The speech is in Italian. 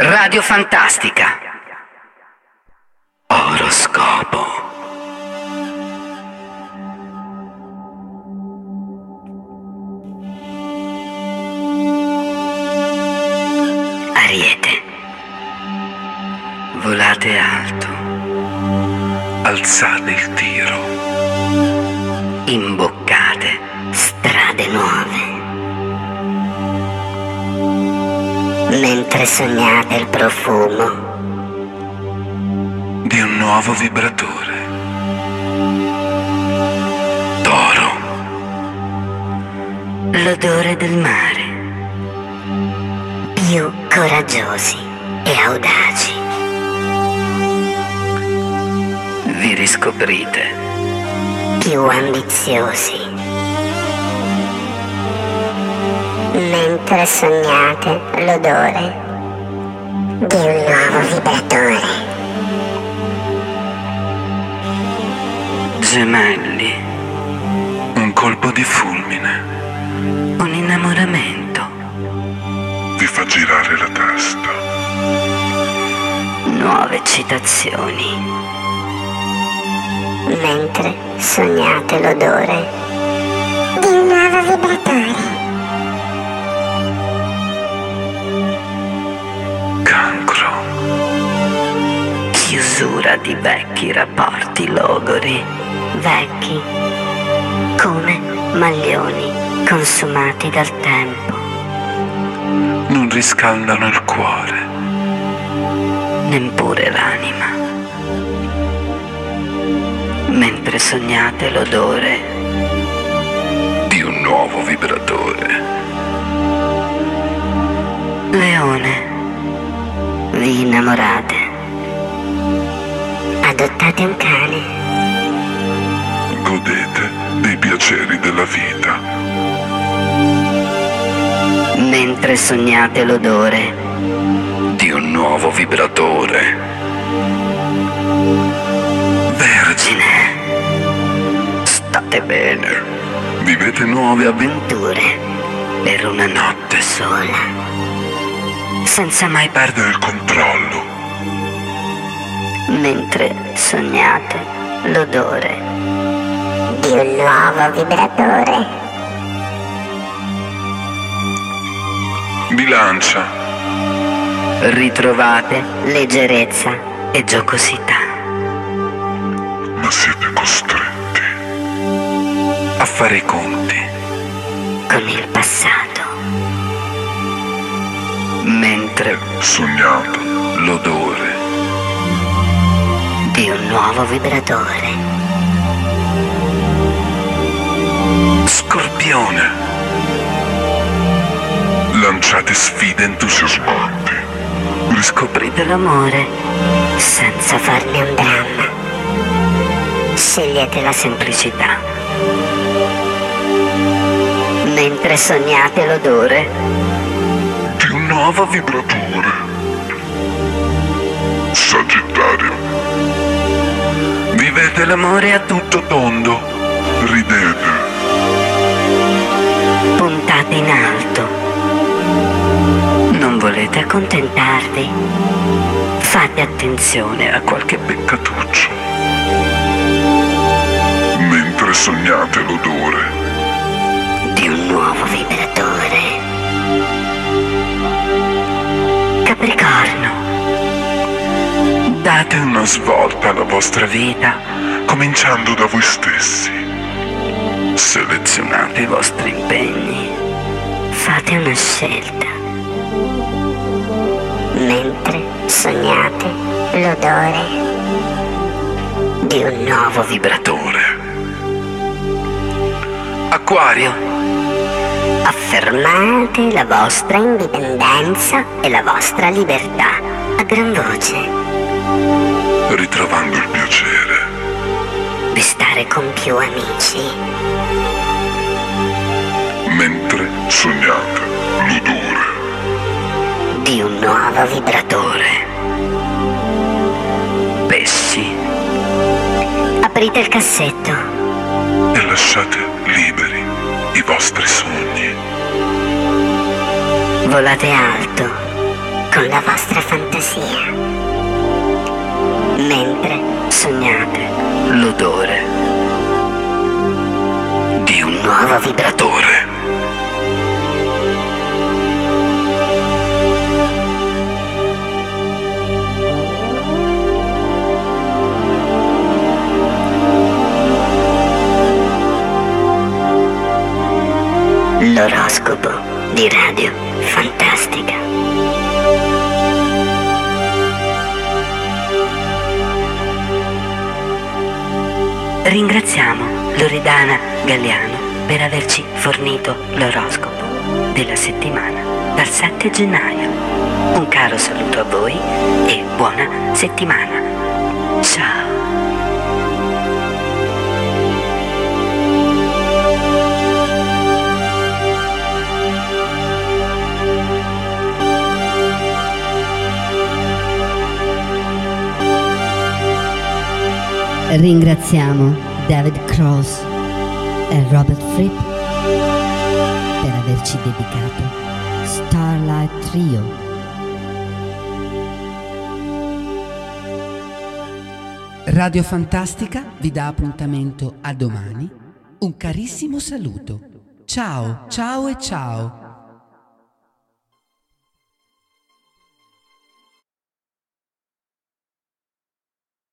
Radio Fantastica. Oroscopo. Ariete, volate alto, alzate il tiro, imboccate strade nuove, mentre sognate il profumo di un nuovo vibratore. Toro, l'odore del mare. Più coraggiosi e audaci. Vi riscoprite. Più ambiziosi. Mentre sognate l'odore di un nuovo vibratore. Gemelli. Un colpo di fulmine. Un innamoramento. Vi fa girare la testa. Nuove citazioni. Mentre sognate l'odore di un nuovo vibratore. Cancro. Chiusura di vecchi rapporti logori. Vecchi come maglioni consumati dal tempo. Non riscaldano il cuore, neppure l'anima. Mentre sognate l'odore di un nuovo vibratore. Leone, vi innamorate. Adottate un cane. Godete dei piaceri della vita. Mentre sognate l'odore di un nuovo vibratore. Vergine, state bene. Vivete nuove avventure per una notte sola, senza mai perdere il controllo. Mentre sognate l'odore di un nuovo vibratore. Bilancia. Ritrovate leggerezza e giocosità. Ma siete costretti a fare i conti con il passato. Mentre sognate l'odore di un nuovo vibratore. Scorpione. Lanciate sfide entusiasmanti. Riscoprite l'amore senza farne un dramma. Scegliete la semplicità. Mentre sognate l'odore di un nuovo vibratore. Sagittario. Vivete l'amore a tutto tondo. Ridete. Puntate in alto. Non volete accontentarvi? Fate attenzione a qualche peccatuccio. Mentre sognate l'odore di un nuovo vibratore. Capricorno. Date una svolta alla vostra vita, cominciando da voi stessi. Selezionate i vostri impegni. Fate una scelta. Mentre sognate l'odore di un nuovo vibratore. Acquario. Affermate la vostra indipendenza e la vostra libertà a gran voce, ritrovando il piacere di stare con più amici. Mentre sognate l'odore di un nuovo vibratore. Pesci. Aprite il cassetto e lasciate liberi i vostri sogni. Volate alto con la vostra fantasia, mentre sognate l'odore di un nuovo vibratore. L'oroscopo di Radio Fantastica. Ringraziamo Loredana Galliano per averci fornito l'oroscopo della settimana dal 7 gennaio. Un caro saluto a voi e buona settimana. Ciao. Ringraziamo David Cross e Robert Fripp per averci dedicato Starlight Trio. Radio Fantastica vi dà appuntamento a domani. Un carissimo saluto. Ciao, ciao e ciao.